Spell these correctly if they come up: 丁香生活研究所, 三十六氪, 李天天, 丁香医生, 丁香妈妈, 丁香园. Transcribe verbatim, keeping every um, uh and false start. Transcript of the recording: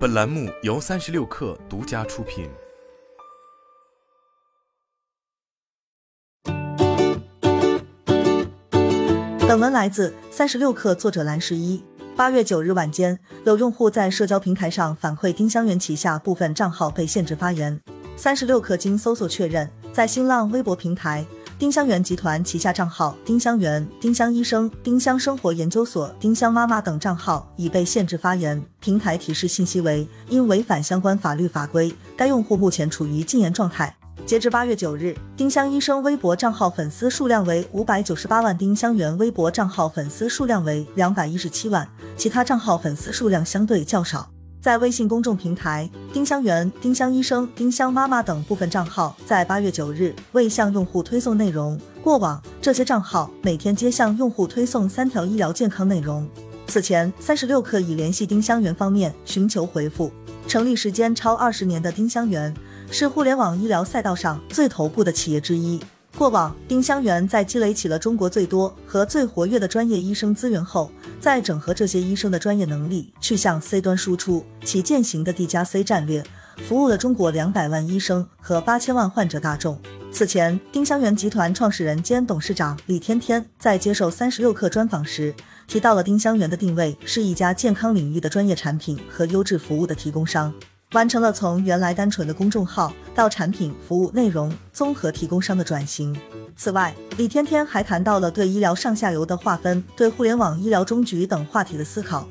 本栏目由三十六氪独家出品。本文来自三十六氪，作者蓝十一。八月九日晚间，有用户在社交平台上反馈丁香园旗下部分账号被限制发言。三十六氪经搜索确认，在新浪微博平台，丁香园集团旗下账号丁香园、丁香医生、丁香生活研究所、丁香妈妈等账号已被限制发言，平台提示信息为因违反相关法律法规，该用户目前处于禁言状态。截至八月九日，丁香医生微博账号粉丝数量为五百九十八万，丁香园微博账号粉丝数量为两百一十七万，其他账号粉丝数量相对较少。在微信公众平台，丁香园、丁香医生、丁香妈妈等部分账号在八月九日未向用户推送内容。过往，这些账号每天皆向用户推送三条医疗健康内容。此前，三十六氪已联系丁香园方面寻求回复。成立时间超二十年的丁香园是互联网医疗赛道上最头部的企业之一。过往，丁香园在积累起了中国最多和最活跃的专业医生资源后，再整合这些医生的专业能力，去向 C 端输出，其践行的 D 加 C 战略，服务了中国两百万医生和八千万患者大众。此前，丁香园集团创始人兼董事长李天天在接受三十六氪专访时，提到了丁香园的定位是一家健康领域的专业产品和优质服务的提供商。完成了从原来单纯的公众号到产品服务内容综合提供商的转型。此外，李天天还谈到了对医疗上下游的划分、对互联网医疗终局等话题的思考，